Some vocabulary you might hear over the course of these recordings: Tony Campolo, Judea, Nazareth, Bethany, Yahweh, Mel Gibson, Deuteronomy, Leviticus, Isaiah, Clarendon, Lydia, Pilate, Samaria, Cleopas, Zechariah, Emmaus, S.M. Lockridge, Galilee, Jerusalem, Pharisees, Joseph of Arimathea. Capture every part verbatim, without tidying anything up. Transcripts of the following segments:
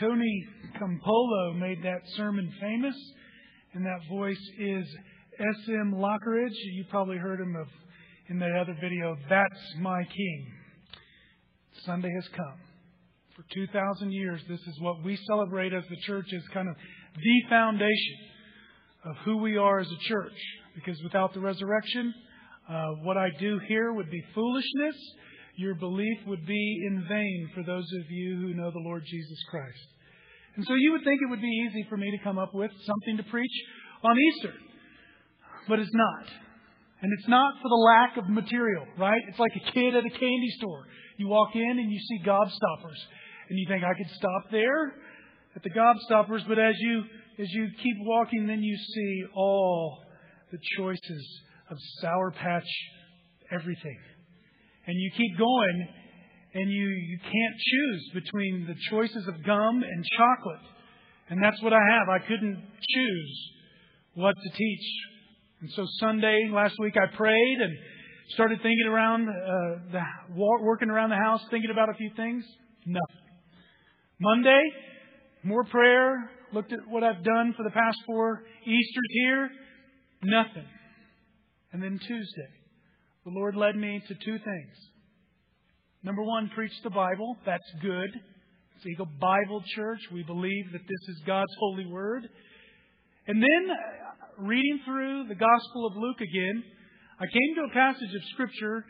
Tony Campolo made that sermon famous, and that voice is S M Lockridge. You probably heard him of in that other video, "That's My King." Sunday has come. For two thousand years, this is what we celebrate as the church, is kind of the foundation of who we are as a church. Because without the resurrection, uh, what I do here would be foolishness. Your belief would be in vain for those of you who know the Lord Jesus Christ. And so you would think it would be easy for me to come up with something to preach on Easter. But it's not. And it's not for the lack of material, right? It's like a kid at a candy store. You walk in and you see gobstoppers. And you think, I could stop there at the gobstoppers. But as you as you keep walking, then you see all the choices of Sour Patch everything. And you keep going and you, you can't choose between the choices of gum and chocolate. And that's what I have. I couldn't choose what to teach. And so Sunday, last week, I prayed and started thinking around, uh, the working around the house, thinking about a few things. Nothing. Monday, more prayer. Looked at what I've done for the past four Easters here. Nothing. And then Tuesday, the Lord led me to two things. Number one, preach the Bible. That's good. It's Eagle Bible Church. We believe that this is God's holy word. And then, reading through the Gospel of Luke again, I came to a passage of Scripture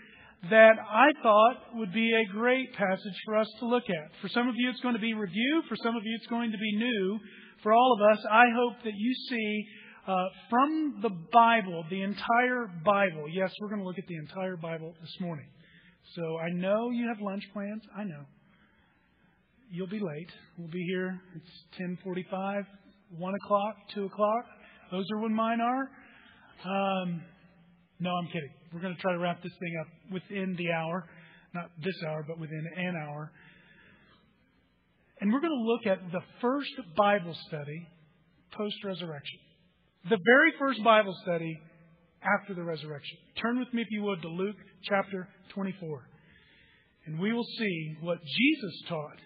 that I thought would be a great passage for us to look at. For some of you, it's going to be review. For some of you, it's going to be new. For all of us, I hope that you see uh, from the Bible, the entire Bible. Yes, we're going to look at the entire Bible this morning. So I know you have lunch plans. I know. You'll be late. We'll be here. It's ten forty-five, one o'clock, two o'clock. Those are when mine are. Um... No, I'm kidding. We're going to try to wrap this thing up within the hour. Not this hour, but within an hour. And we're going to look at the first Bible study post-resurrection. The very first Bible study after the resurrection. Turn with me, if you would, to Luke chapter twenty-four. And we will see what Jesus taught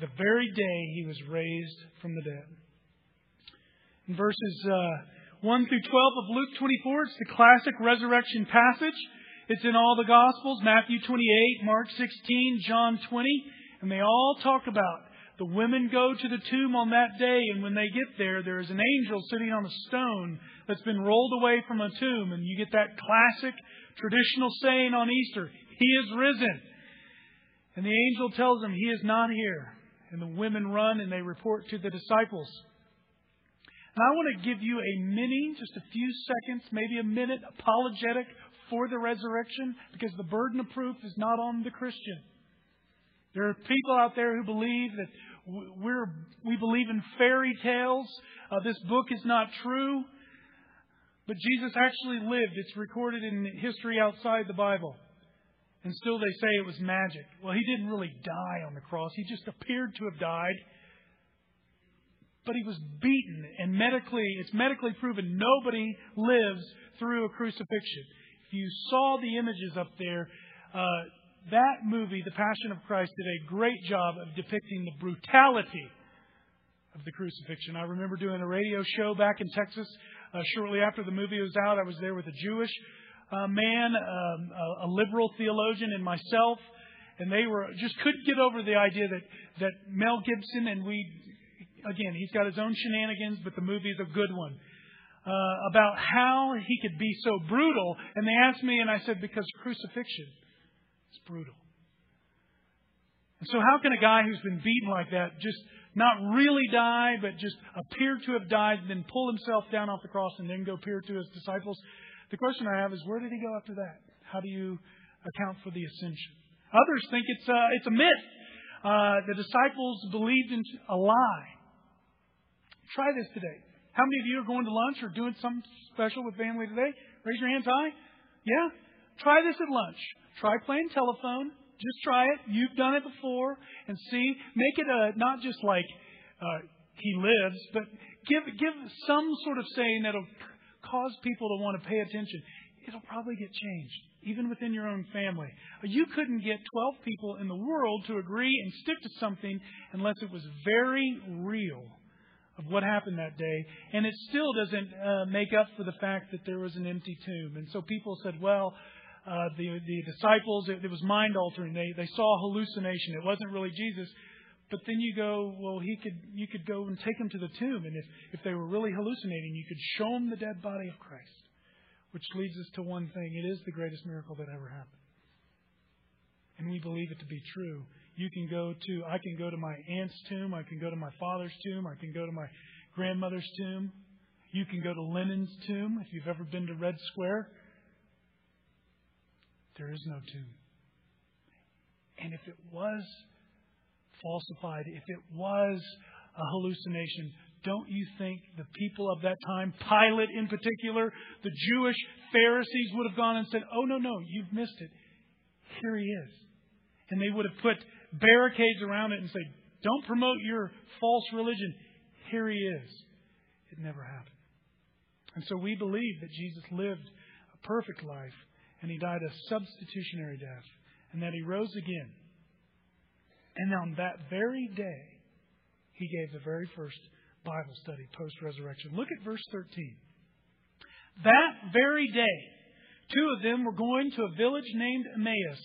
the very day he was raised from the dead. In verses... Uh, one through twelve of Luke twenty-four. It's the classic resurrection passage. It's in all the Gospels, Matthew twenty-eight, Mark sixteen, John twenty. And they all talk about the women go to the tomb on that day. And when they get there, there is an angel sitting on a stone that's been rolled away from a tomb. And you get that classic traditional saying on Easter, "He is risen." And the angel tells them, "He is not here." And the women run and they report to the disciples. And I want to give you a mini, just a few seconds, maybe a minute, apologetic for the resurrection, because the burden of proof is not on the Christian. There are people out there who believe that we're we believe in fairy tales. Uh, this book is not true. But Jesus actually lived. It's recorded in history outside the Bible. And still they say it was magic. Well, he didn't really die on the cross. He just appeared to have died. But he was beaten, and medically, it's medically proven nobody lives through a crucifixion. If you saw the images up there, uh, that movie, The Passion of Christ, did a great job of depicting the brutality of the crucifixion. I remember doing a radio show back in Texas uh, shortly after the movie was out. I was there with a Jewish uh, man, um, a, a liberal theologian, and myself, and they were just couldn't get over the idea that that Mel Gibson and we. Again, he's got his own shenanigans, but the movie's a good one. Uh, about how he could be so brutal. And they asked me, and I said, because crucifixion is brutal. And so how can a guy who's been beaten like that just not really die, but just appear to have died, and then pull himself down off the cross and then go appear to his disciples? The question I have is, where did he go after that? How do you account for the ascension? Others think it's a, it's a myth. Uh, the disciples believed in a lie. Try this today. How many of you are going to lunch or doing something special with family today? Raise your hands high. Yeah? Try this at lunch. Try playing telephone. Just try it. You've done it before. And see, make it a, not just like uh, he lives, but give give some sort of saying that'll cause people to want to pay attention. It'll probably get changed. even within your own family. You couldn't get twelve people in the world to agree and stick to something unless it was very real of what happened that day. And it still doesn't uh, make up for the fact that there was an empty tomb. And so people said, well, uh, the, the disciples, it, it was mind altering. They, they saw a hallucination. It wasn't really Jesus. But then you go, well, he could, you could go and take him to the tomb. And if, if they were really hallucinating, you could show them the dead body of Christ. Which leads us to one thing. It is the greatest miracle that ever happened. And we believe it to be true. You can go to, I can go to my aunt's tomb. I can go to my father's tomb. I can go to my grandmother's tomb. You can go to Lenin's tomb. If you've ever been to Red Square, there is no tomb. And if it was falsified, if it was a hallucination, don't you think the people of that time, Pilate in particular, the Jewish Pharisees would have gone and said, oh, no, no, you've missed it. Here he is. And they would have put barricades around it and say, don't promote your false religion. Here he is. It never happened. And so we believe that Jesus lived a perfect life and he died a substitutionary death and that he rose again. And on that very day, he gave the very first Bible study post-resurrection. Look at verse thirteen. That very day, two of them were going to a village named Emmaus,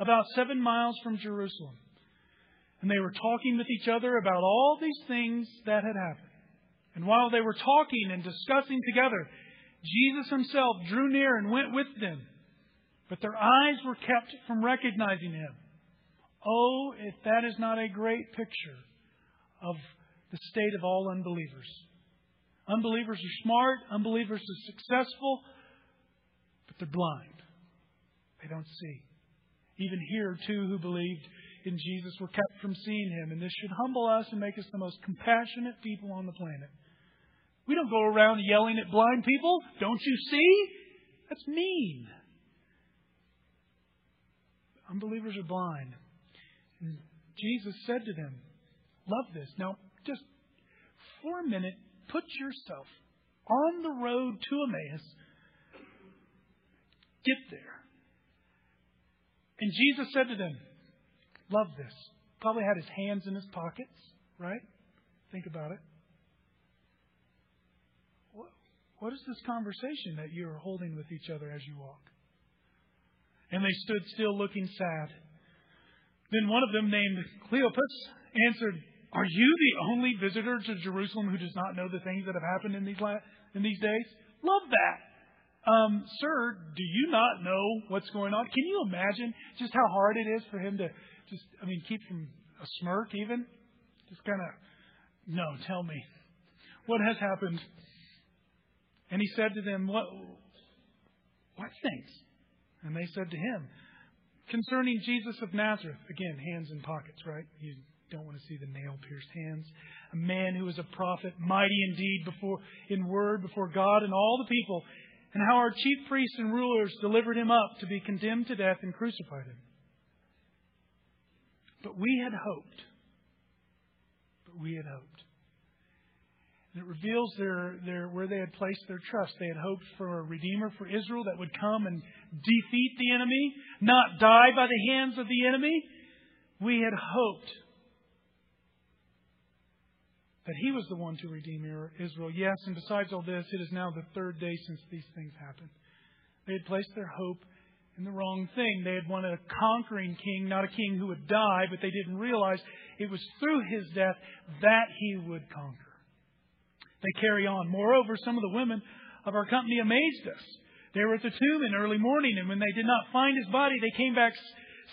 about seven miles from Jerusalem. And they were talking with each other about all these things that had happened. And while they were talking and discussing together, Jesus himself drew near and went with them. But their eyes were kept from recognizing him. Oh, if that is not a great picture of the state of all unbelievers. Unbelievers are smart. Unbelievers are successful. But they're blind. They don't see. Even here, two who believed in Jesus were kept from seeing him. And this should humble us and make us the most compassionate people on the planet. We don't go around yelling at blind people. Don't you see? That's mean. Unbelievers are blind. And Jesus said to them, love this. Now, just for a minute, put yourself on the road to Emmaus. Get there. And Jesus said to them, love this. Probably had his hands in his pockets, right? Think about it. What, what is this conversation that you're holding with each other as you walk? And they stood still looking sad. Then one of them, named Cleopas, answered, are you the only visitor to Jerusalem who does not know the things that have happened in these la- in these days? Love that. Um, Sir, do you not know what's going on? Can you imagine just how hard it is for him to just, I mean, keep from a smirk even? Just kind of, no, tell me. What has happened? And he said to them, what, what things? And they said to him, concerning Jesus of Nazareth, again, hands in pockets, right? You don't want to see the nail-pierced hands. A man who was a prophet, mighty indeed before in word before God and all the people, and how our chief priests and rulers delivered him up to be condemned to death and crucified him. But we had hoped. But we had hoped. And it reveals their, their, where they had placed their trust. They had hoped for a Redeemer for Israel that would come and defeat the enemy, not die by the hands of the enemy. We had hoped that he was the one to redeem Israel. Yes, and besides all this, it is now the third day since these things happened. They had placed their hope in the wrong thing. They had wanted a conquering king, not a king who would die, but they didn't realize it was through his death that he would conquer. They carry on. Moreover, some of the women of our company amazed us. They were at the tomb in early morning, and when they did not find his body, they came back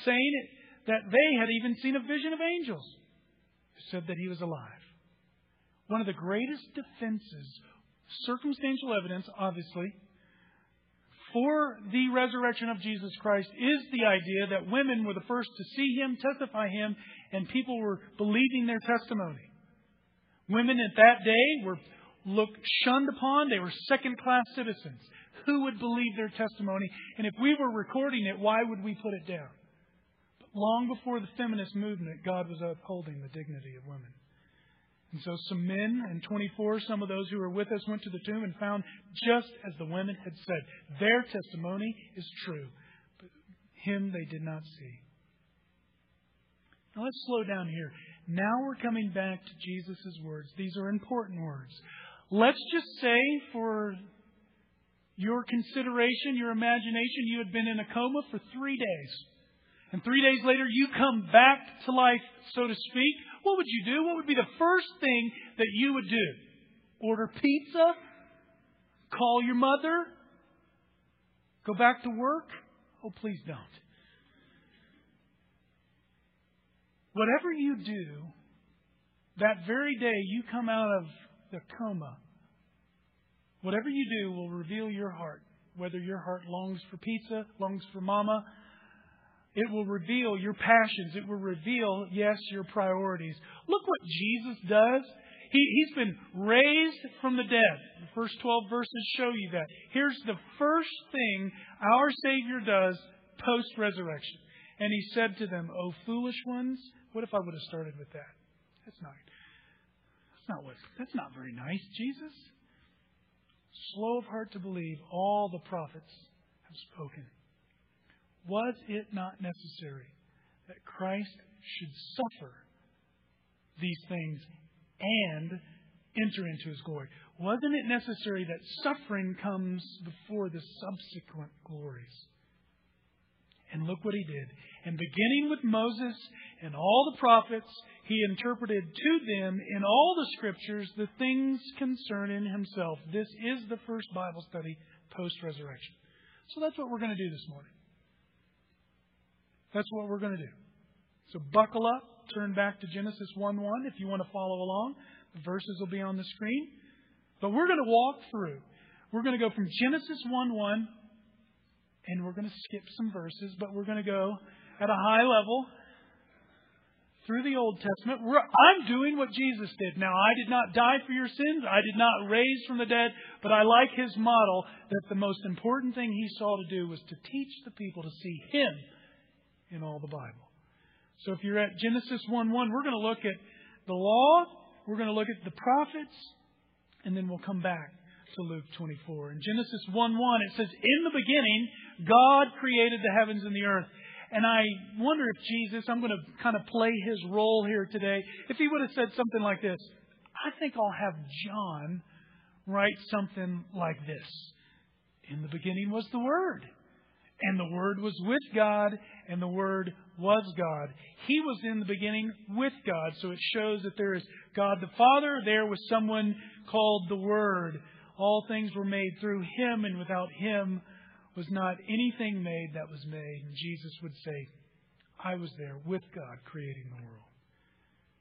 saying that they had even seen a vision of angels who said that he was alive. One of the greatest defenses, circumstantial evidence, obviously, for the resurrection of Jesus Christ is the idea that women were the first to see him, testify him, and people were believing their testimony. Women at that day were looked shunned upon. They were second-class citizens. Who would believe their testimony? And if we were recording it, why would we put it down? But long before the feminist movement, God was upholding the dignity of women. And so some men, and twenty-four, some of those who were with us, went to the tomb and found just as the women had said. Their testimony is true. Him they did not see. Now let's slow down here. Now we're coming back to Jesus' words. These are important words. Let's just say for your consideration, your imagination, you had been in a coma for three days. And three days later, you come back to life, so to speak. What would you do? What would be the first thing that you would do? Order pizza? Call your mother? Go back to work? Oh, please don't. Whatever you do, that very day you come out of the coma. Whatever you do will reveal your heart. Whether your heart longs for pizza, longs for mama, it will reveal your passions. It will reveal, yes, your priorities. Look what Jesus does. He, he's been raised from the dead. The first twelve verses show you that. Here's the first thing our Savior does post-resurrection. And He said to them, "O foolish ones." What if I would have started with that? That's not, that's not, what, that's not very nice, Jesus. Slow of heart to believe all the prophets have spoken. Was it not necessary that Christ should suffer these things and enter into His glory? Wasn't it necessary that suffering comes before the subsequent glories? And look what He did. And beginning with Moses and all the prophets, He interpreted to them in all the Scriptures the things concerning Himself. This is the first Bible study post-resurrection. So that's what we're going to do this morning. That's what we're going to do. So buckle up. Turn back to Genesis one one if you want to follow along. The verses will be on the screen. But we're going to walk through. We're going to go from Genesis one one, and we're going to skip some verses, but we're going to go at a high level through the Old Testament. We're, I'm doing what Jesus did. Now, I did not die for your sins. I did not raise from the dead. But I like His model that the most important thing He saw to do was to teach the people to see Him in all the Bible. So if you're at Genesis one one, we're going to look at the law, we're going to look at the prophets, and then we'll come back to Luke twenty-four. In Genesis one one, it says, "In the beginning, God created the heavens and the earth." And I wonder if Jesus, I'm going to kind of play His role here today, if He would have said something like this. I think I'll have John write something like this. "In the beginning was the Word. And the Word was with God, and the Word was God. He was in the beginning with God." So it shows that there is God the Father. There was someone called the Word. All things were made through Him, and without Him was not anything made that was made. And Jesus would say, "I was there with God creating the world."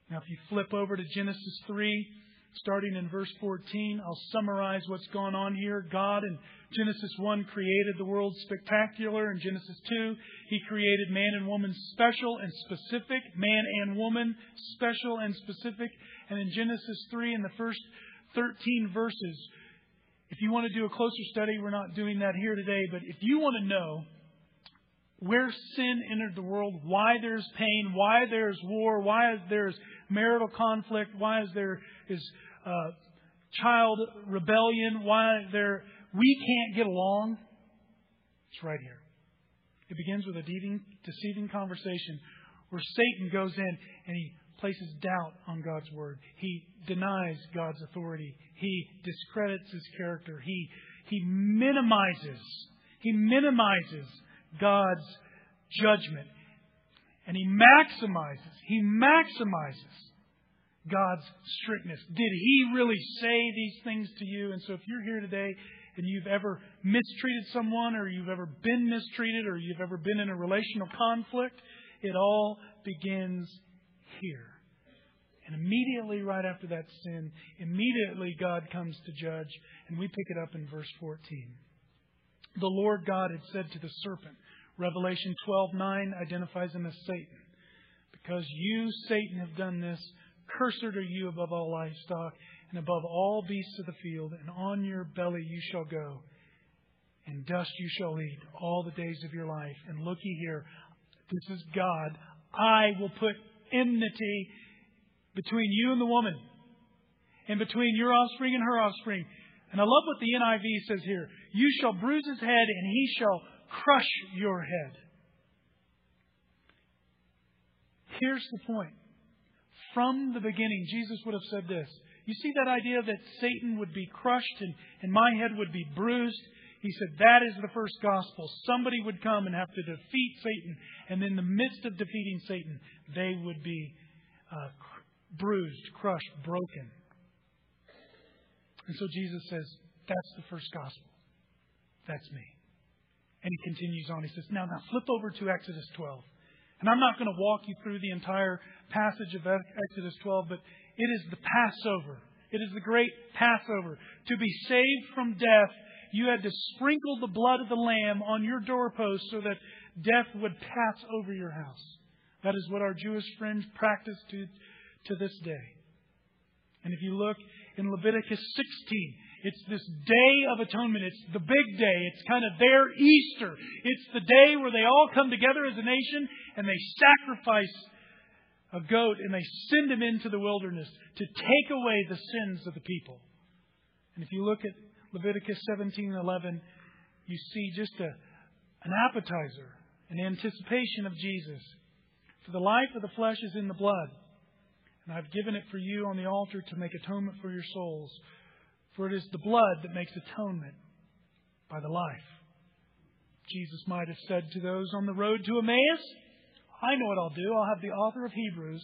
Now if you flip over to Genesis three, starting in verse fourteen, I'll summarize what's gone on here. God in Genesis one created the world spectacular. In Genesis two, He created man and woman special and specific. Man and woman special and specific. And in Genesis three, in the first thirteen verses, if you want to do a closer study, we're not doing that here today, but if you want to know where sin entered the world, why there's pain, why there's war, why there's marital conflict, why there is uh, child rebellion, why there we can't get along. It's right here. It begins with a deceiving conversation where Satan goes in and he places doubt on God's Word. He denies God's authority. He discredits His character. He, he minimizes. He minimizes God's judgment. And he maximizes, he maximizes God's strictness. Did He really say these things to you? And so if you're here today and you've ever mistreated someone, or you've ever been mistreated, or you've ever been in a relational conflict, it all begins here. And immediately right after that sin, immediately God comes to judge. And we pick it up in verse fourteen. The Lord God had said to the serpent, Revelation twelve nine identifies him as Satan. "Because you, Satan, have done this, cursed are you above all livestock and above all beasts of the field, and on your belly you shall go, and dust you shall eat all the days of your life. And looky here, this is God. I will put enmity between you and the woman, and between your offspring and her offspring." And I love what the N I V says here. "You shall bruise his head, and he shall crush your head." here's the point. From the beginning, Jesus would have said this. You see that idea that Satan would be crushed and, and my head would be bruised? He said that is the first gospel. Somebody would come and have to defeat Satan. And in the midst of defeating Satan, they would be uh, cr- bruised, crushed, broken. And so Jesus says, that's the first gospel. That's me. And he continues on. He says, now, now flip over to Exodus twelve. And I'm not going to walk you through the entire passage of Exodus twelve, but it is the Passover. It is the great Passover. To be saved from death, you had to sprinkle the blood of the Lamb on your doorpost so that death would pass over your house. That is what our Jewish friends practice to, to this day. And if you look in Leviticus sixteen, it's this day of atonement. It's the big day. It's kind of their Easter. It's the day where they all come together as a nation and they sacrifice a goat and they send him into the wilderness to take away the sins of the people. And if you look at Leviticus seventeen eleven, you see just a, an appetizer, an anticipation of Jesus. For the life of the flesh is in the blood, and I've given it for you on the altar to make atonement for your souls. For it is the blood that makes atonement by the life. Jesus might have said to those on the road to Emmaus, I know what I'll do. I'll have the author of Hebrews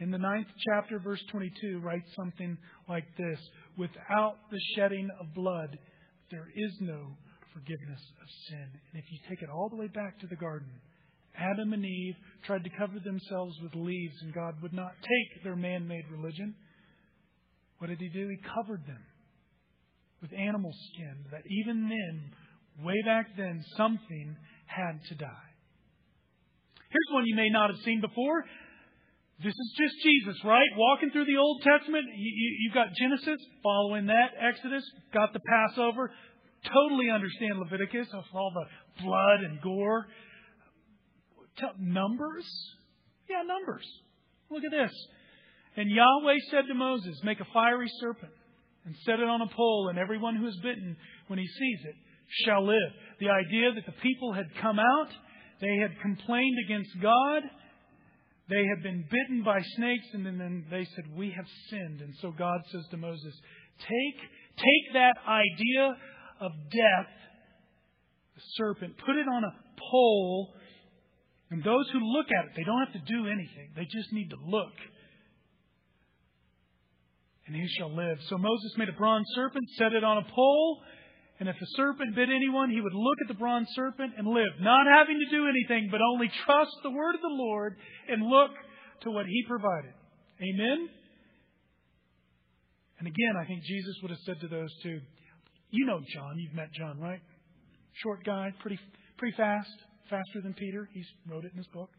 in the ninth chapter, verse twenty-two, write something like this. Without the shedding of blood, there is no forgiveness of sin. And if you take it all the way back to the garden, Adam and Eve tried to cover themselves with leaves and God would not take their man-made religion. What did he do? He covered them with animal skin, that even then, way back then, something had to die. Here's one you may not have seen before. This is just Jesus, right? Walking through the Old Testament. You, you, you've got Genesis, following that, Exodus, got the Passover. Totally understand Leviticus, all the blood and gore. Numbers? Yeah, Numbers. Look at this. And Yahweh said to Moses, make a fiery serpent and set it on a pole, and everyone who is bitten, when he sees it, shall live. The idea that the people had come out, they had complained against God, they had been bitten by snakes, and then they said, we have sinned. And so God says to Moses, take, take that idea of death, the serpent, put it on a pole, and those who look at it, they don't have to do anything. They just need to look. And he shall live. So Moses made a bronze serpent, set it on a pole, and if the serpent bit anyone, he would look at the bronze serpent and live, not having to do anything, but only trust the word of the Lord and look to what he provided. Amen? And again, I think Jesus would have said to those two, you know John, you've met John, right? Short guy, pretty pretty fast, faster than Peter. He wrote it in his book.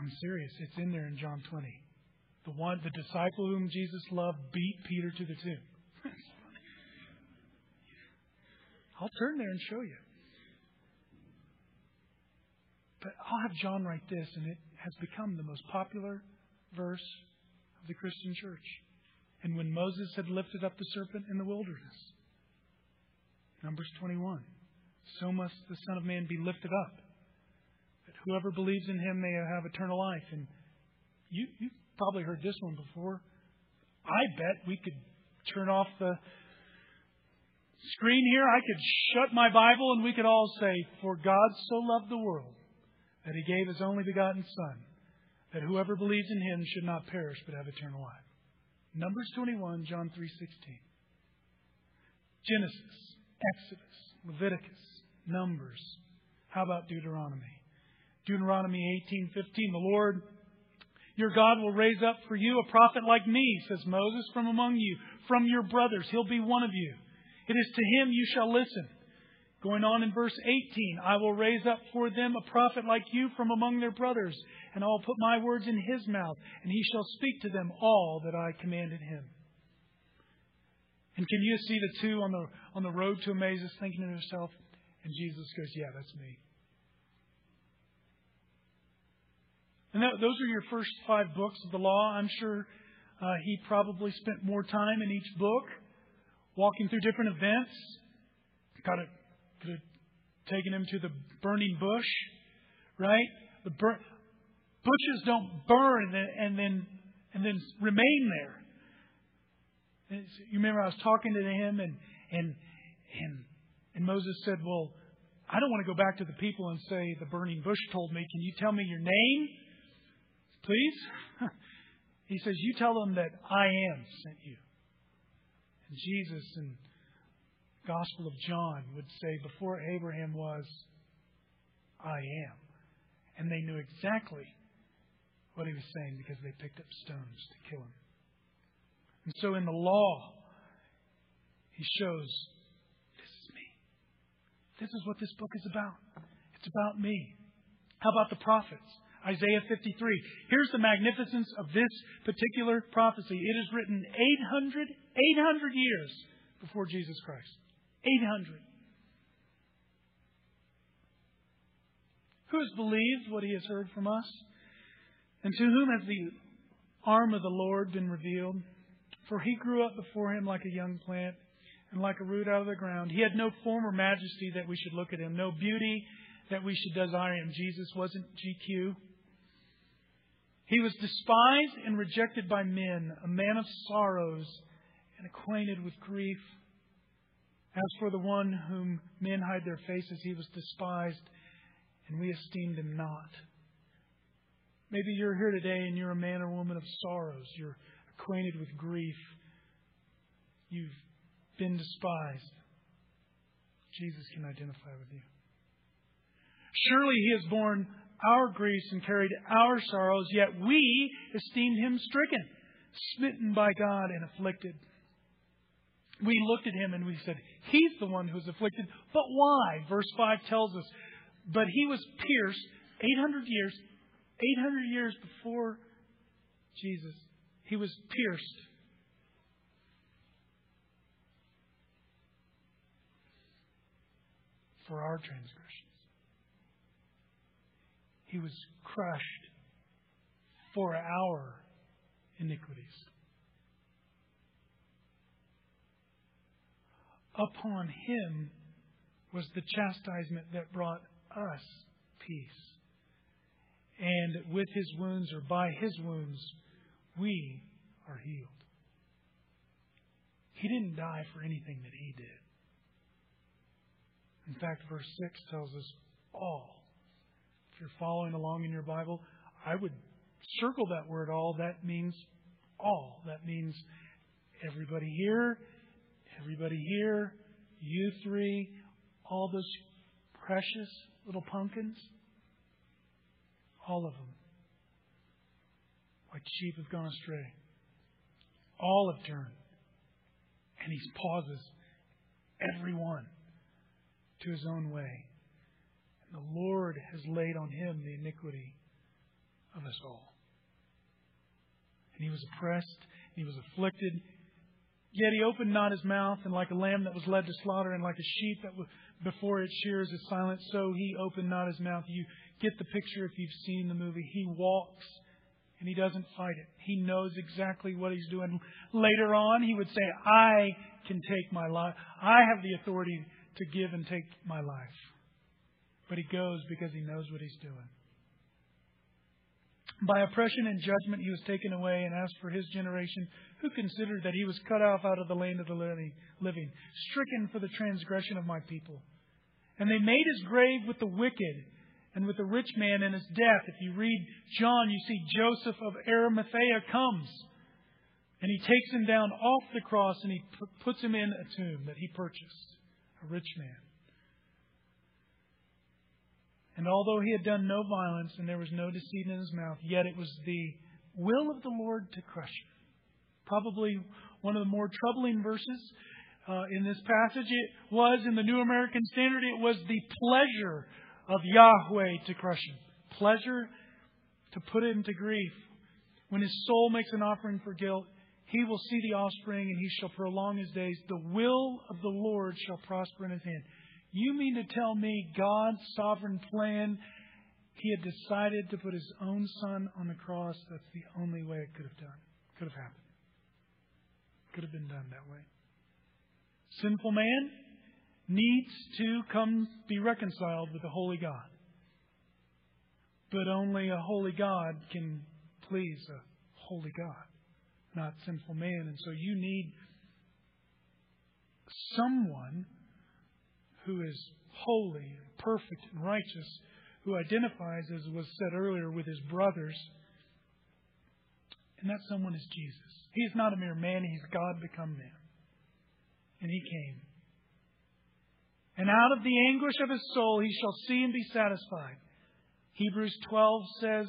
I'm serious. It's in there in John twenty. The one, the disciple whom Jesus loved beat Peter to the tomb. I'll turn there and show you. But I'll have John write this, and it has become the most popular verse of the Christian church. And when Moses had lifted up the serpent in the wilderness, Numbers twenty-one, so must the Son of Man be lifted up, that whoever believes in him may have eternal life. And you, you probably heard this one before. I bet we could turn off the screen here. I could shut my Bible and we could all say, for God so loved the world that he gave his only begotten Son, that whoever believes in him should not perish but have eternal life. Numbers twenty-one, John three sixteen. Genesis, Exodus, Leviticus, Numbers. How about Deuteronomy? Deuteronomy eighteen fifteen. The Lord your God will raise up for you a prophet like me, says Moses, from among you, from your brothers. He'll be one of you. It is to him you shall listen. Going on in verse eighteen, I will raise up for them a prophet like you from among their brothers, and I will put my words in his mouth, and he shall speak to them all that I commanded him. And can you see the two on the on the road to Emmaus thinking to herself? And Jesus goes, yeah, that's me. And that, those are your first five books of the law. I'm sure uh, he probably spent more time in each book, walking through different events. Got it. Could have taken him to the burning bush, right? The bur- Bushes don't burn and then and then remain there. You remember I was talking to him and and and and Moses said, "Well, I don't want to go back to the people and say the burning bush told me. Can you tell me your name, please?" He says, "You tell them that I am sent you." And Jesus in the Gospel of John would say, "Before Abraham was, I am." And they knew exactly what he was saying because they picked up stones to kill him. And so in the law, he shows, this is me. This is what this book is about. It's about me. How about the prophets? Isaiah fifty-three. Here's the magnificence of this particular prophecy. It is written eight hundred, eight hundred years before Jesus Christ. eight hundred. Who has believed what he has heard from us? And to whom has the arm of the Lord been revealed? For he grew up before him like a young plant and like a root out of the ground. He had no form or majesty that we should look at him, no beauty that we should desire him. Jesus wasn't G Q. He was despised and rejected by men, a man of sorrows and acquainted with grief. As for the one whom men hide their faces, he was despised, and we esteemed him not. Maybe you're here today and you're a man or woman of sorrows. You're acquainted with grief. You've been despised. Jesus can identify with you. Surely he has borne our griefs and carried our sorrows, yet we esteemed him stricken, smitten by God and afflicted. We looked at him and we said, he's the one who's afflicted. But why? Verse five tells us, but he was pierced eight hundred years, eight hundred years before Jesus. He was pierced. For our transgressions. He was crushed for our iniquities. Upon him was the chastisement that brought us peace. And with his wounds, or by his wounds, we are healed. He didn't die for anything that he did. In fact, verse six tells us all. If you're following along in your Bible, I would circle that word all. That means all. That means everybody here, everybody here, you three, all those precious little pumpkins, all of them, like sheep have gone astray. All have turned. And he pauses everyone to his own way. The Lord has laid on him the iniquity of us all. And he was oppressed, and he was afflicted, yet he opened not his mouth, and like a lamb that was led to slaughter, and like a sheep that before its shears is silent, so he opened not his mouth. You get the picture if you've seen the movie. He walks, and he doesn't fight it. He knows exactly what he's doing. Later on, he would say, I can take my life. I have the authority to give and take my life. But he goes because he knows what he's doing. By oppression and judgment he was taken away, and as for his generation, who considered that he was cut off out of the land of the living, stricken for the transgression of my people. And they made his grave with the wicked and with the rich man in his death. If you read John, you see Joseph of Arimathea comes, and he takes him down off the cross, and he puts him in a tomb that he purchased, a rich man. And although he had done no violence and there was no deceit in his mouth, yet it was the will of the Lord to crush him. Probably one of the more troubling verses uh, in this passage. It was, in the New American Standard, it was the pleasure of Yahweh to crush him. Pleasure to put him to grief. When his soul makes an offering for guilt, he will see the offspring and he shall prolong his days. The will of the Lord shall prosper in his hand. You mean to tell me God's sovereign plan, he had decided to put his own son on the cross? That's the only way it could have done. Could have happened. Could have been done that way. Sinful man needs to come be reconciled with the holy God. But only a holy God can please a holy God, not sinful man. And so you need someone who is holy and perfect and righteous, who identifies, as was said earlier, with his brothers. And that someone is Jesus. He is not a mere man. He's God become man. And He came. And out of the anguish of his soul, he shall see and be satisfied. Hebrews twelve says,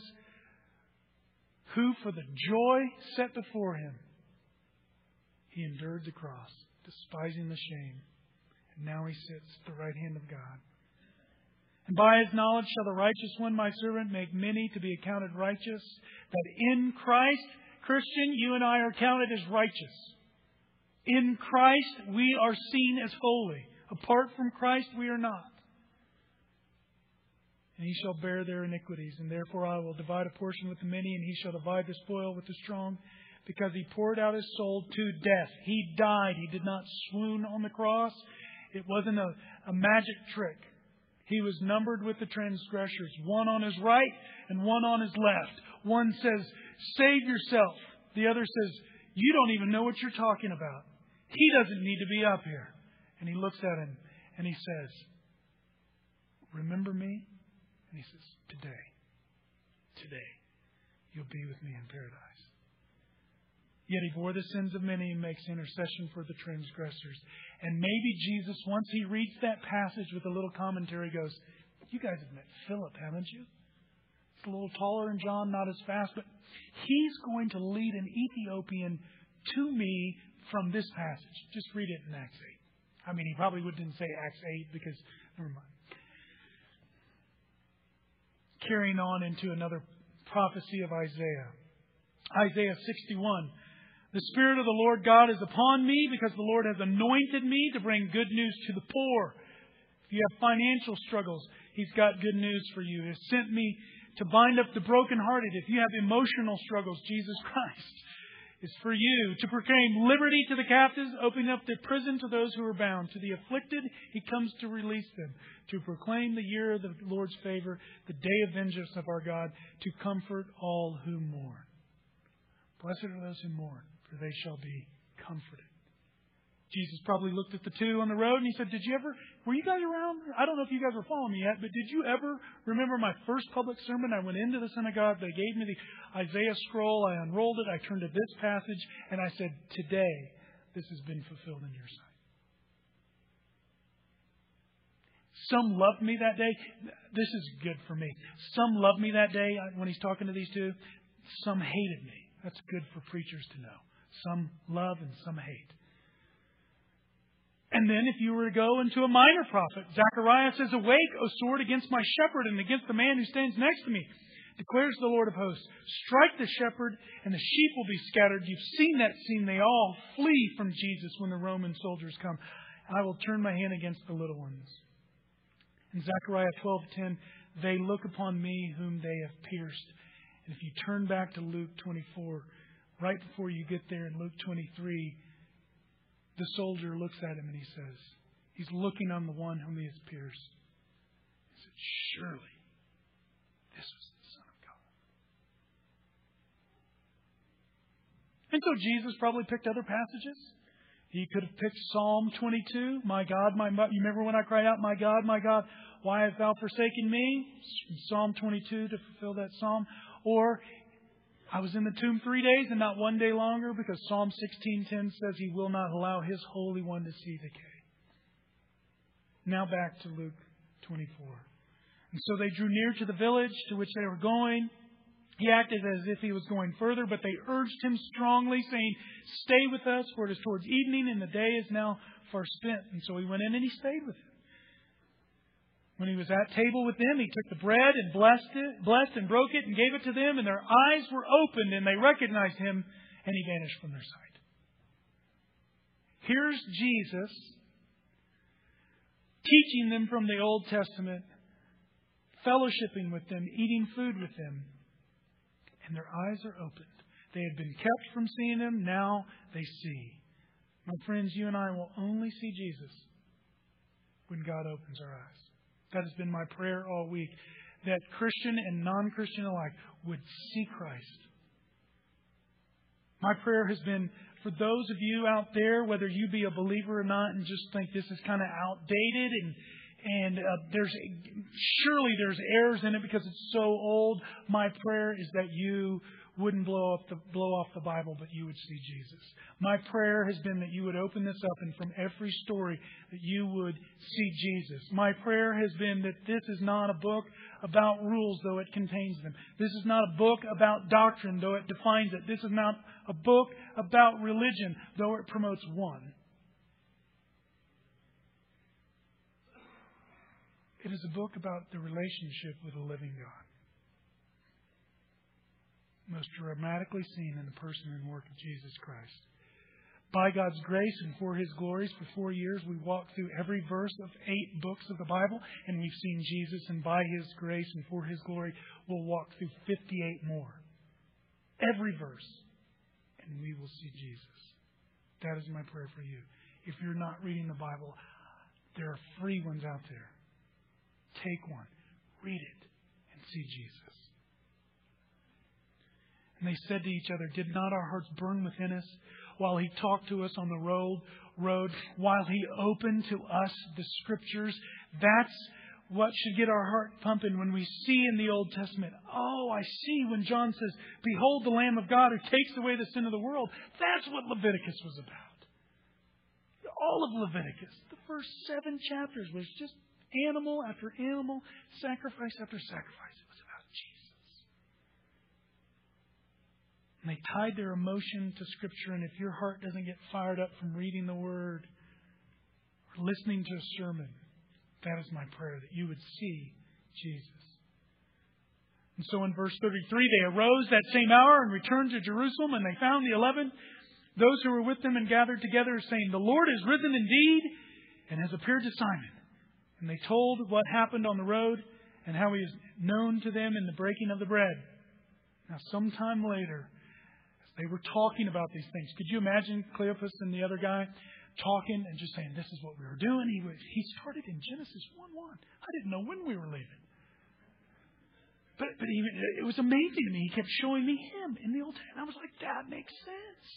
who for the joy set before him, he endured the cross, despising the shame. And now he sits at the right hand of God. And by his knowledge shall the righteous one, my servant, make many to be accounted righteous. That in Christ, Christian, you and I are counted as righteous. In Christ, we are seen as holy. Apart from Christ, we are not. And he shall bear their iniquities. And therefore I will divide a portion with the many, and he shall divide the spoil with the strong, because he poured out his soul to death. He died. He did not swoon on the cross. It wasn't a, a magic trick. He was numbered with the transgressors, one on his right and one on his left. One says, save yourself. The other says, you don't even know what you're talking about. He doesn't need to be up here. And he looks at him and he says, remember me? And he says, today, today, you'll be with me in paradise. Yet he bore the sins of many and makes intercession for the transgressors. And maybe Jesus, once he reads that passage with a little commentary, goes, you guys have met Philip, haven't you? He's a little taller than John, not as fast, but he's going to lead an Ethiopian to me from this passage. Just read it in Acts eight. I mean, he probably wouldn't say Acts eight because, never mind. Carrying on into another prophecy of Isaiah. Isaiah sixty-one. The Spirit of the Lord God is upon me, because the Lord has anointed me to bring good news to the poor. If you have financial struggles, He's got good news for you. He has sent me to bind up the brokenhearted. If you have emotional struggles, Jesus Christ is for you. To proclaim liberty to the captives, opening up the prison to those who are bound. To the afflicted, He comes to release them. To proclaim the year of the Lord's favor, the day of vengeance of our God, to comfort all who mourn. Blessed are those who mourn, for they shall be comforted. Jesus probably looked at the two on the road and He said, did you ever, were you guys around? I don't know if you guys were following me yet, but did you ever remember my first public sermon? I went into the synagogue. They gave me the Isaiah scroll. I unrolled it. I turned to this passage and I said, today, this has been fulfilled in your sight. Some loved me that day. This is good for me. Some loved me that day when He's talking to these two. Some hated me. That's good for preachers to know. Some love and some hate. And then if you were to go into a minor prophet, Zechariah says, awake, O sword, against my shepherd and against the man who stands next to me, declares the Lord of hosts. Strike the shepherd and the sheep will be scattered. You've seen that scene. They all flee from Jesus when the Roman soldiers come. I will turn my hand against the little ones. In Zechariah twelve ten, they look upon me whom they have pierced. And if you turn back to Luke twenty-four, right before you get there in Luke twenty-three, the soldier looks at him and he says, he's looking on the one whom he has pierced. He said, surely this was the Son of God. And so Jesus probably picked other passages. He could have picked Psalm twenty-two. My God, my God. You remember when I cried out, my God, my God, why hast thou forsaken me? Psalm twenty-two to fulfill that psalm. Or I was in the tomb three days and not one day longer, because Psalm sixteen ten says He will not allow His Holy One to see decay. Now back to Luke twenty-four. And so they drew near to the village to which they were going. He acted as if He was going further, but they urged Him strongly, saying, stay with us, for it is towards evening and the day is now far spent. And so He went in and He stayed with them. When He was at table with them, He took the bread and blessed it, blessed and broke it and gave it to them. And their eyes were opened and they recognized Him, and He vanished from their sight. Here's Jesus teaching them from the Old Testament, fellowshipping with them, eating food with them. And their eyes are opened. They had been kept from seeing Him. Now they see. My friends, you and I will only see Jesus when God opens our eyes. That has been my prayer all week. that Christian and non-Christian alike would see Christ. My prayer has been for those of you out there, whether you be a believer or not, and just think this is kind of outdated and and uh, there's surely there's errors in it because it's so old. My prayer is that you wouldn't blow up the blow off the Bible, but you would see Jesus. My prayer has been that you would open this up, and from every story that you would see Jesus. My prayer has been that this is not a book about rules, though it contains them. This is not a book about doctrine, though it defines it. This is not a book about religion, though it promotes one. It is a book about the relationship with a living God, most dramatically seen in the person and work of Jesus Christ. By God's grace and for His glories, for four years we walked through every verse of eight books of the Bible, and we've seen Jesus, and by His grace and for His glory, we'll walk through fifty-eight more. Every verse, and we will see Jesus. That is my prayer for you. If you're not reading the Bible, there are free ones out there. Take one, read it, and see Jesus. And they said to each other, "Did not our hearts burn within us while He talked to us on the road, road, while He opened to us the Scriptures?" That's what should get our heart pumping when we see in the Old Testament. Oh, I see when John says, "Behold the Lamb of God who takes away the sin of the world." That's what Leviticus was about. All of Leviticus, the first seven chapters, was just animal after animal, sacrifice after sacrifice. It was about Jesus. And they tied their emotion to Scripture. And if your heart doesn't get fired up from reading the Word or listening to a sermon, that is my prayer, that you would see Jesus. And so in verse thirty-three, they arose that same hour and returned to Jerusalem, and they found the eleven, those who were with them, and gathered together, saying, "The Lord is risen indeed and has appeared to Simon." And they told what happened on the road and how He is known to them in the breaking of the bread. Now, sometime later, as they were talking about these things, could you imagine Cleopas and the other guy talking and just saying, "This is what we were doing"? He was, he started in Genesis one one. I didn't know when we were leaving. But, but he, it was amazing to me. He kept showing me Him in the Old Testament. I was like, that makes sense.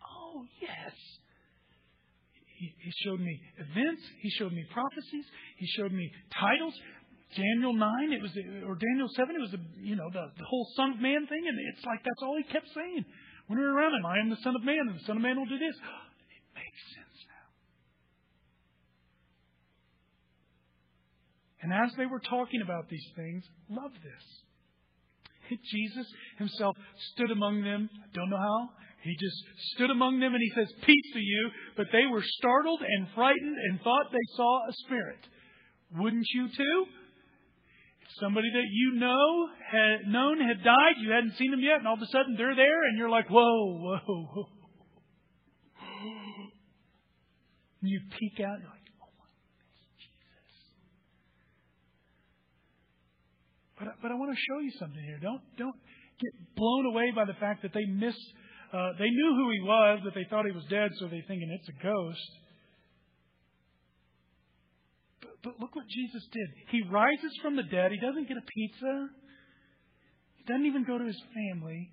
Oh, yes. He showed me events. He showed me prophecies. He showed me titles. Daniel nine, it was, or Daniel seven, it was, the, you know, the, the whole Son of Man thing. And it's like that's all he kept saying when we were around him. "I am the Son of Man, and the Son of Man will do this." It makes sense now. And as they were talking about these things, love this, Jesus Himself stood among them. I don't know how. He just stood among them and He says, "Peace to you." But they were startled and frightened and thought they saw a spirit. Wouldn't you too? If somebody that you know had known had died, you hadn't seen them yet, and all of a sudden they're there and you're like, whoa, whoa, whoa. And you peek out and you're like, oh my goodness, Jesus. But, but I want to show you something here. Don't, don't get blown away by the fact that they miss. Uh, they knew who He was, but they thought He was dead, so they're thinking it's a ghost. But, but look what Jesus did. He rises from the dead. He doesn't get a pizza. He doesn't even go to His family.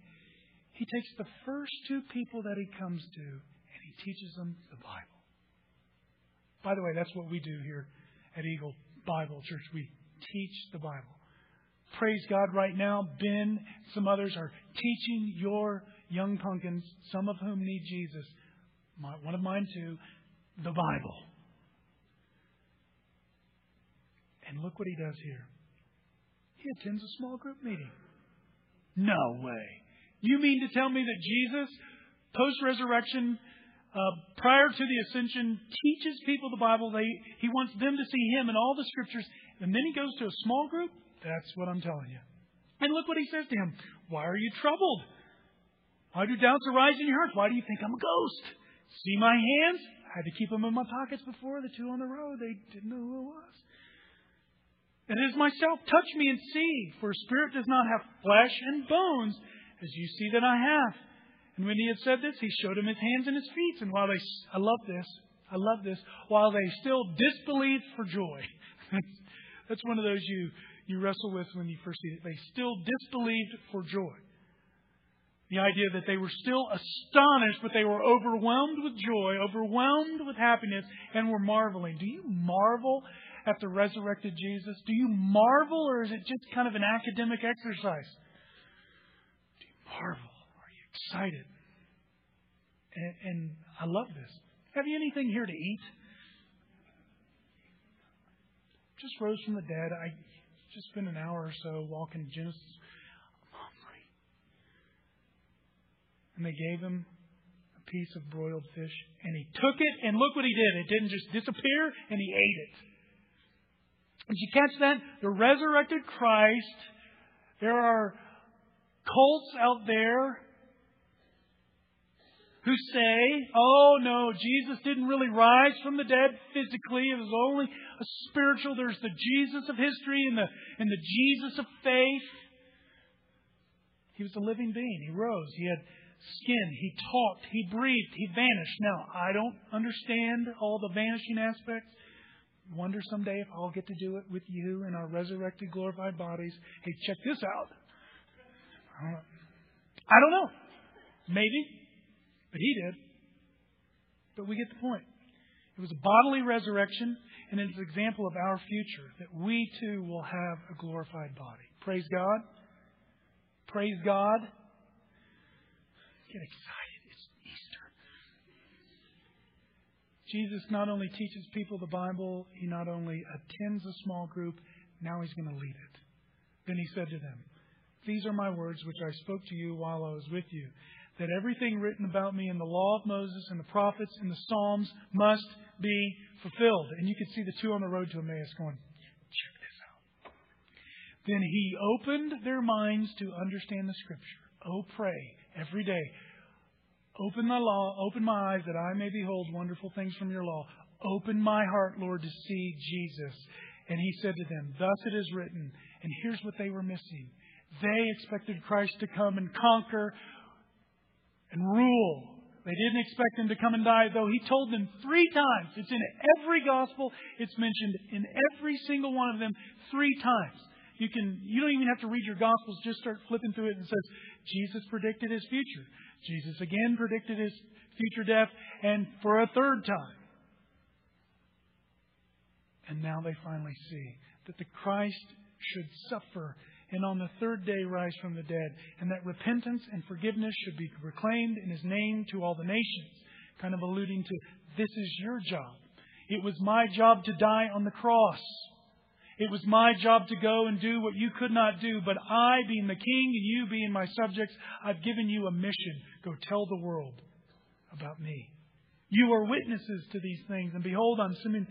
He takes the first two people that He comes to, and He teaches them the Bible. By the way, that's what we do here at Eagle Bible Church. We teach the Bible. Praise God, right now, Ben, some others are teaching your young pumpkins, some of whom need Jesus, my, one of mine too, the Bible. And look what He does here. He attends a small group meeting. No way. You mean to tell me that Jesus, post-resurrection, uh, prior to the ascension, teaches people the Bible? They, he wants them to see Him in all the Scriptures. And then He goes to a small group? That's what I'm telling you. And look what He says to him. "Why are you troubled? Why do doubts arise in your hearts? Why do you think I'm a ghost? See my hands? I had to keep them in my pockets before. The two on the road, they didn't know who it was. And it is myself. Touch me and see. For spirit does not have flesh and bones, as you see that I have." And when He had said this, He showed him His hands and His feet. And while they, I love this, I love this, while they still disbelieved for joy. That's one of those you, you wrestle with when you first see it. They still disbelieved for joy. The idea that they were still astonished, but they were overwhelmed with joy, overwhelmed with happiness, and were marveling. Do you marvel at the resurrected Jesus? Do you marvel, or is it just kind of an academic exercise? Do you marvel? Are you excited? And, and I love this. Have you anything here to eat? Just rose from the dead. I just spent an hour or so walking to Genesis. I'm hungry. And they gave him a piece of broiled fish, and he took it, and look what he did. It didn't just disappear, and he ate it. Did you catch that? The resurrected Christ. There are cults out there who say, oh no, Jesus didn't really rise from the dead physically. It was only a spiritual. There's the Jesus of history and the, and the Jesus of faith. He was a living being. He rose. He had skin. He talked. He breathed. He vanished. Now, I don't understand all the vanishing aspects. Wonder someday if I'll get to do it with you in our resurrected, glorified bodies. Hey, check this out. I don't know. Maybe. But he did. But we get the point. It was a bodily resurrection, and it's an example of our future, that we too will have a glorified body. Praise God. Praise God. Get excited. It's Easter. Jesus not only teaches people the Bible, he not only attends a small group, now he's going to lead it. Then he said to them, "These are my words which I spoke to you while I was with you, that everything written about me in the law of Moses and the prophets and the Psalms must be fulfilled." And you could see the two on the road to Emmaus going, check this out. Then he opened their minds to understand the Scripture. Oh, pray every day. Open the law, open my eyes that I may behold wonderful things from your law. Open my heart, Lord, to see Jesus. And he said to them, thus it is written. And here's what they were missing. They expected Christ to come and conquer and rule. They didn't expect him to come and die, though he told them three times. It's in every gospel. It's mentioned in every single one of them three times. You can, you don't even have to read your gospels. Just start flipping through it, and it says, Jesus predicted his future. Jesus again predicted his future death, and for a third time. And now they finally see that the Christ should suffer and on the third day rise from the dead, and that repentance and forgiveness should be proclaimed in his name to all the nations. Kind of alluding to, this is your job. It was my job to die on the cross. It was my job to go and do what you could not do, but I, being the king, and you being my subjects, I've given you a mission. Go tell the world about me. You are witnesses to these things, and behold, I'm sending...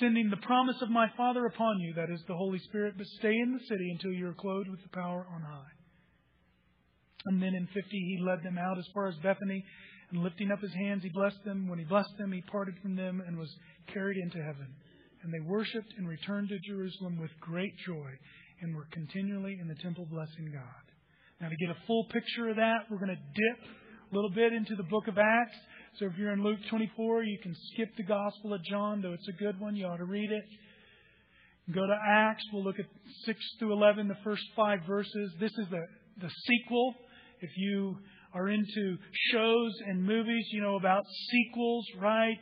sending the promise of my Father upon you, that is the Holy Spirit, but stay in the city until you are clothed with the power on high. And then in fifty, he led them out as far as Bethany, and lifting up his hands, he blessed them. When he blessed them, he parted from them and was carried into heaven. And they worshipped and returned to Jerusalem with great joy, and were continually in the temple blessing God. Now, to get a full picture of that, we're going to dip a little bit into the book of Acts. So if you're in Luke twenty-four, you can skip the Gospel of John, though it's a good one. You ought to read it. Go to Acts. We'll look at six through eleven, the first five verses. This is the, the sequel. If you are into shows and movies, you know about sequels, right?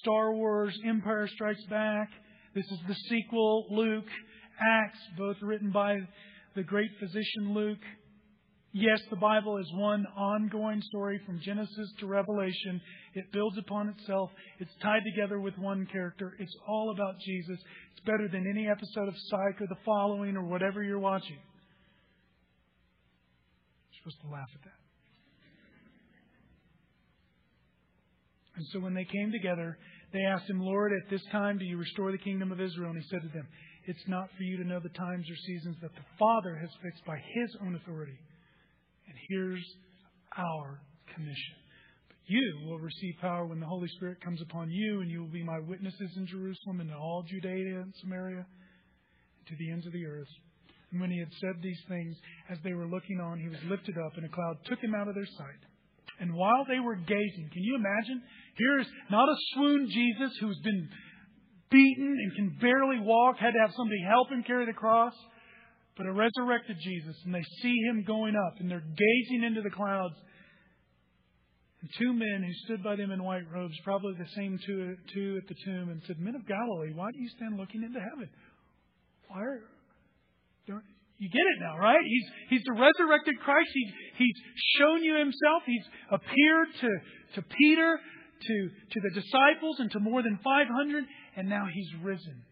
Star Wars, Empire Strikes Back. This is the sequel, Luke, Acts, both written by the great physician Luke. Yes, the Bible is one ongoing story from Genesis to Revelation. It builds upon itself. It's tied together with one character. It's all about Jesus. It's better than any episode of Psych or The Following or whatever you're watching. You're supposed to laugh at that. And so when they came together, they asked him, Lord, at this time do you restore the kingdom of Israel? And he said to them, it's not for you to know the times or seasons that the Father has fixed by his own authority. And here's our commission. But you will receive power when the Holy Spirit comes upon you, and you will be my witnesses in Jerusalem and in all Judea and Samaria and to the ends of the earth. And when he had said these things, as they were looking on, he was lifted up, and a cloud took him out of their sight. And while they were gazing, can you imagine? Here's not a swoon Jesus who's been beaten and can barely walk, had to have somebody help him carry the cross. but a resurrected Jesus, and they see him going up, and they're gazing into the clouds. And two men who stood by them in white robes, probably the same two, two at the tomb, and said, "Men of Galilee, why do you stand looking into heaven?" Why are, don't, you get it now, right? He's he's the resurrected Christ. He, he's shown you himself. He's appeared to, to Peter, to, to the disciples, and to more than five hundred, and now he's risen.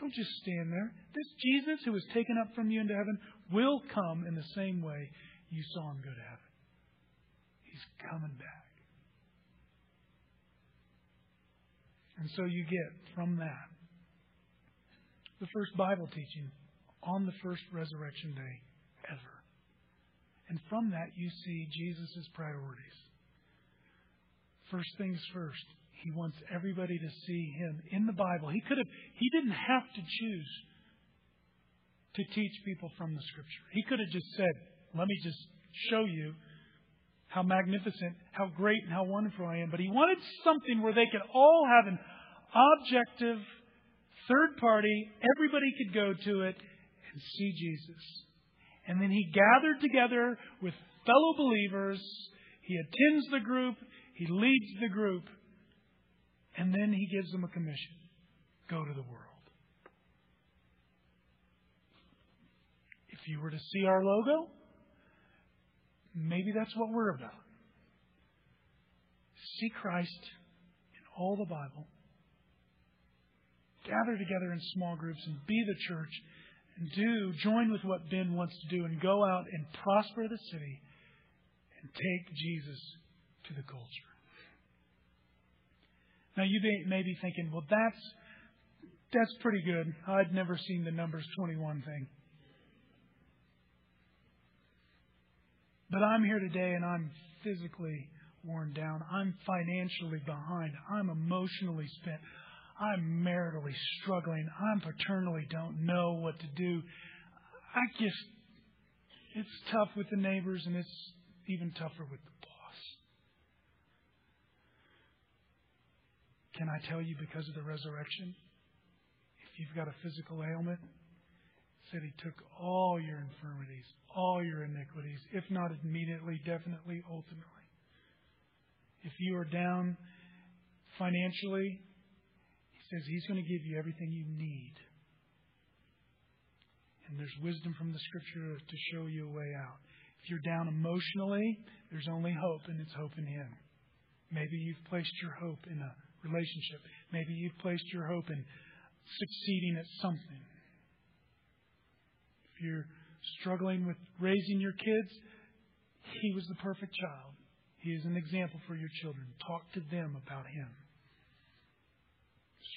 Don't just stand there. This Jesus who was taken up from you into heaven will come in the same way you saw him go to heaven. He's coming back. And so you get from that the first Bible teaching on the first resurrection day ever. And from that you see Jesus' priorities. First things first. He wants everybody to see him in the Bible. He could have, he didn't have to choose to teach people from the Scripture. He could have just said, "Let me just show you how magnificent, how great, and how wonderful I am." But he wanted something where they could all have an objective, third party, everybody could go to it and see Jesus. And then he gathered together with fellow believers. He attends the group. He leads the group. And then he gives them a commission. Go to the world. If you were to see our logo, maybe that's what we're about. See Christ in all the Bible. Gather together in small groups and be the church. And do, join with what Ben wants to do and go out and prosper the city and take Jesus to the culture. Now, you may be thinking, well, that's that's pretty good. I'd never seen the Numbers twenty-one thing. But I'm here today and I'm physically worn down. I'm financially behind. I'm emotionally spent. I'm maritally struggling. I'm paternally don't know what to do. I just, it's tough with the neighbors and it's even tougher with the Can I tell you, because of the resurrection, if you've got a physical ailment, it said he took all your infirmities, all your iniquities, if not immediately, definitely, ultimately. If you are down financially, he says he's going to give you everything you need. And there's wisdom from the Scripture to show you a way out. If you're down emotionally, there's only hope, and it's hope in him. Maybe you've placed your hope in a relationship. Maybe you've placed your hope in succeeding at something. If you're struggling with raising your kids, he was the perfect child. He is an example for your children. Talk to them about him.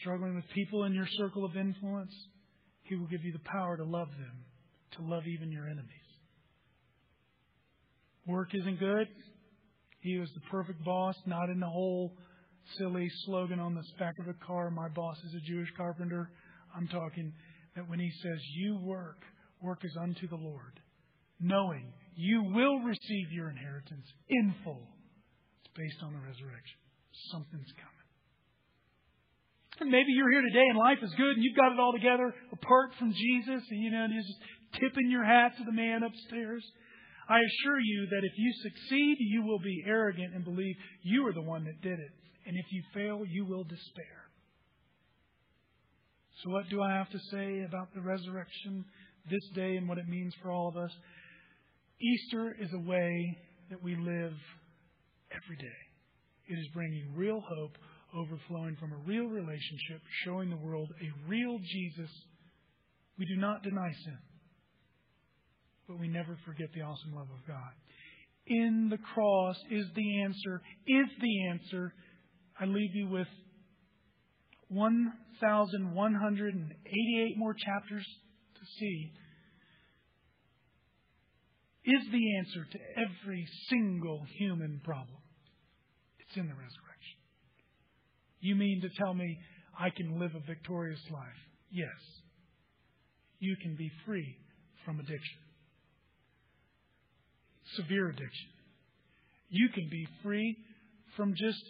Struggling with people in your circle of influence, he will give you the power to love them, to love even your enemies. Work isn't good. He was the perfect boss, not in the whole silly slogan on the back of a car, "My boss is a Jewish carpenter." I'm talking that when he says, "You work, work is unto the Lord, knowing you will receive your inheritance in full." It's based on the resurrection. Something's coming. And maybe you're here today and life is good and you've got it all together apart from Jesus, and you know, you're just tipping your hat to the man upstairs. I assure you that if you succeed, you will be arrogant and believe you are the one that did it. And if you fail, you will despair. So what do I have to say about the resurrection this day and what it means for all of us? Easter is a way that we live every day. It is bringing real hope, overflowing from a real relationship, showing the world a real Jesus. We do not deny sin, but we never forget the awesome love of God. In the cross is the answer, is the answer. I leave you with one thousand one hundred eighty-eight more chapters to see. Is the answer to every single human problem. It's in the resurrection. You mean to tell me I can live a victorious life? Yes. You can be free from addiction. Severe addiction. You can be free from just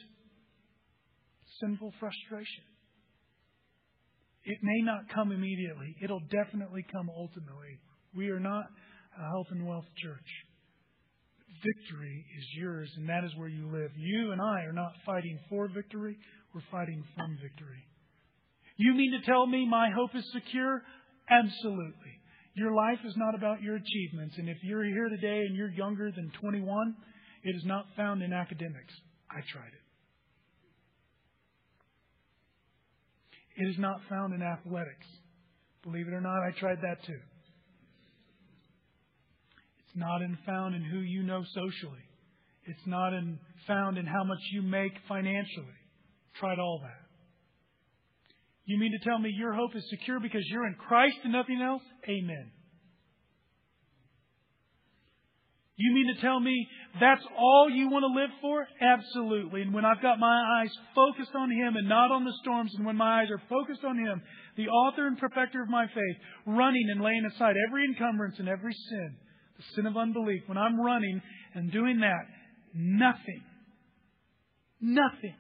sinful frustration. It may not come immediately. It'll definitely come ultimately We are not a health and wealth church. Victory is yours, and that is where you live. You and I are not fighting for victory. We're fighting from victory. You mean to tell me my hope is secure? Absolutely. Your life is not about your achievements. And if you're here today and you're younger than twenty-one, it is not found in academics. I tried it. It is not found in athletics. Believe it or not, I tried that too. It's not in found in who you know socially. It's not in found in how much you make financially. Tried all that. You mean to tell me your hope is secure because you're in Christ and nothing else? Amen. You mean to tell me that's all you want to live for? Absolutely. And when I've got my eyes focused on Him and not on the storms, and when my eyes are focused on Him, the author and perfecter of my faith, running and laying aside every encumbrance and every sin, the sin of unbelief, when I'm running and doing that, nothing, nothing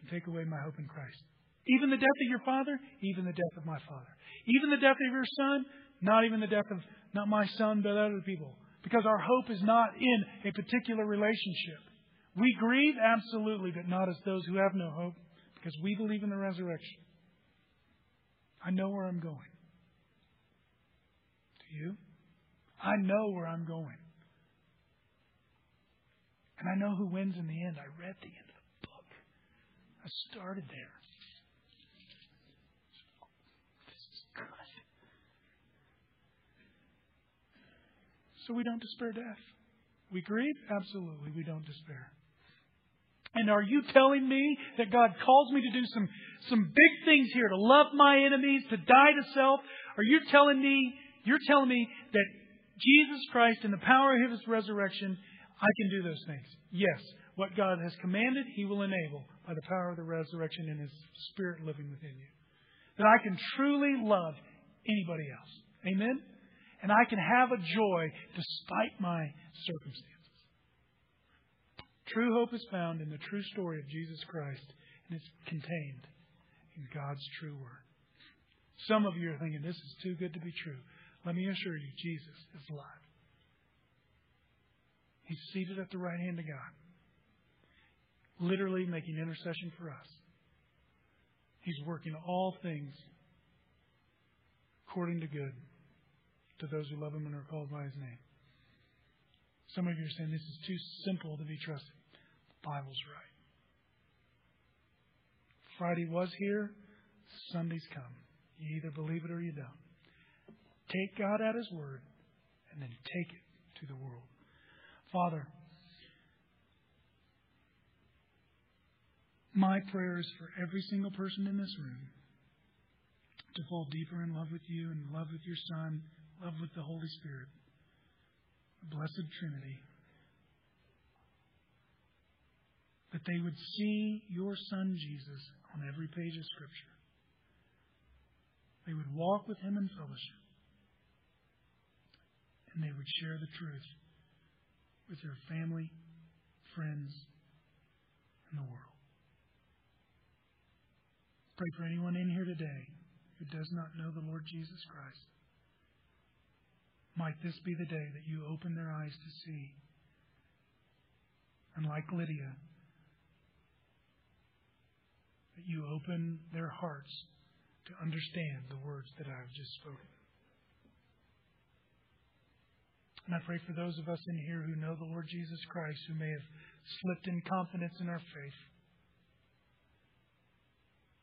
can take away my hope in Christ. Even the death of your father, even the death of my father. Even the death of your son, not even the death of, not my son, but other people. Because our hope is not in a particular relationship. We grieve, absolutely, but not as those who have no hope, because we believe in the resurrection. I know where I'm going. Do you? I know where I'm going. And I know who wins in the end. I read the end of the book. I started there. So we don't despair death. We grieve? Absolutely, we don't despair. And are you telling me that God calls me to do some, some big things here, to love my enemies, to die to self? Are you telling me, you're telling me that Jesus Christ and the power of His resurrection, I can do those things? Yes. What God has commanded, He will enable by the power of the resurrection and His Spirit living within you. That I can truly love anybody else. Amen? And I can have a joy despite my circumstances. True hope is found in the true story of Jesus Christ, and it's contained in God's true word. Some of you are thinking, this is too good to be true. Let me assure you, Jesus is alive. He's seated at the right hand of God, literally making intercession for us. He's working all things according to good to those who love Him and are called by His name. Some of you are saying this is too simple to be trusted. The Bible's right. Friday was here. Sunday's come. You either believe it or you don't. Take God at His word and then take it to the world. Father, my prayer is for every single person in this room to fall deeper in love with You and love with Your Son, love with the Holy Spirit, the blessed Trinity, that they would see Your Son Jesus on every page of Scripture. They would walk with Him in fellowship, and they would share the truth with their family, friends, and the world. Pray for anyone in here today who does not know the Lord Jesus Christ. Might this be the day that You open their eyes to see. And like Lydia, that You open their hearts to understand the words that I have just spoken. And I pray for those of us in here who know the Lord Jesus Christ, who may have slipped in confidence in our faith,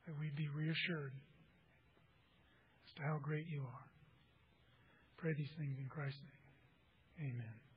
that we'd be reassured as to how great You are. Pray these things in Christ's name. Amen.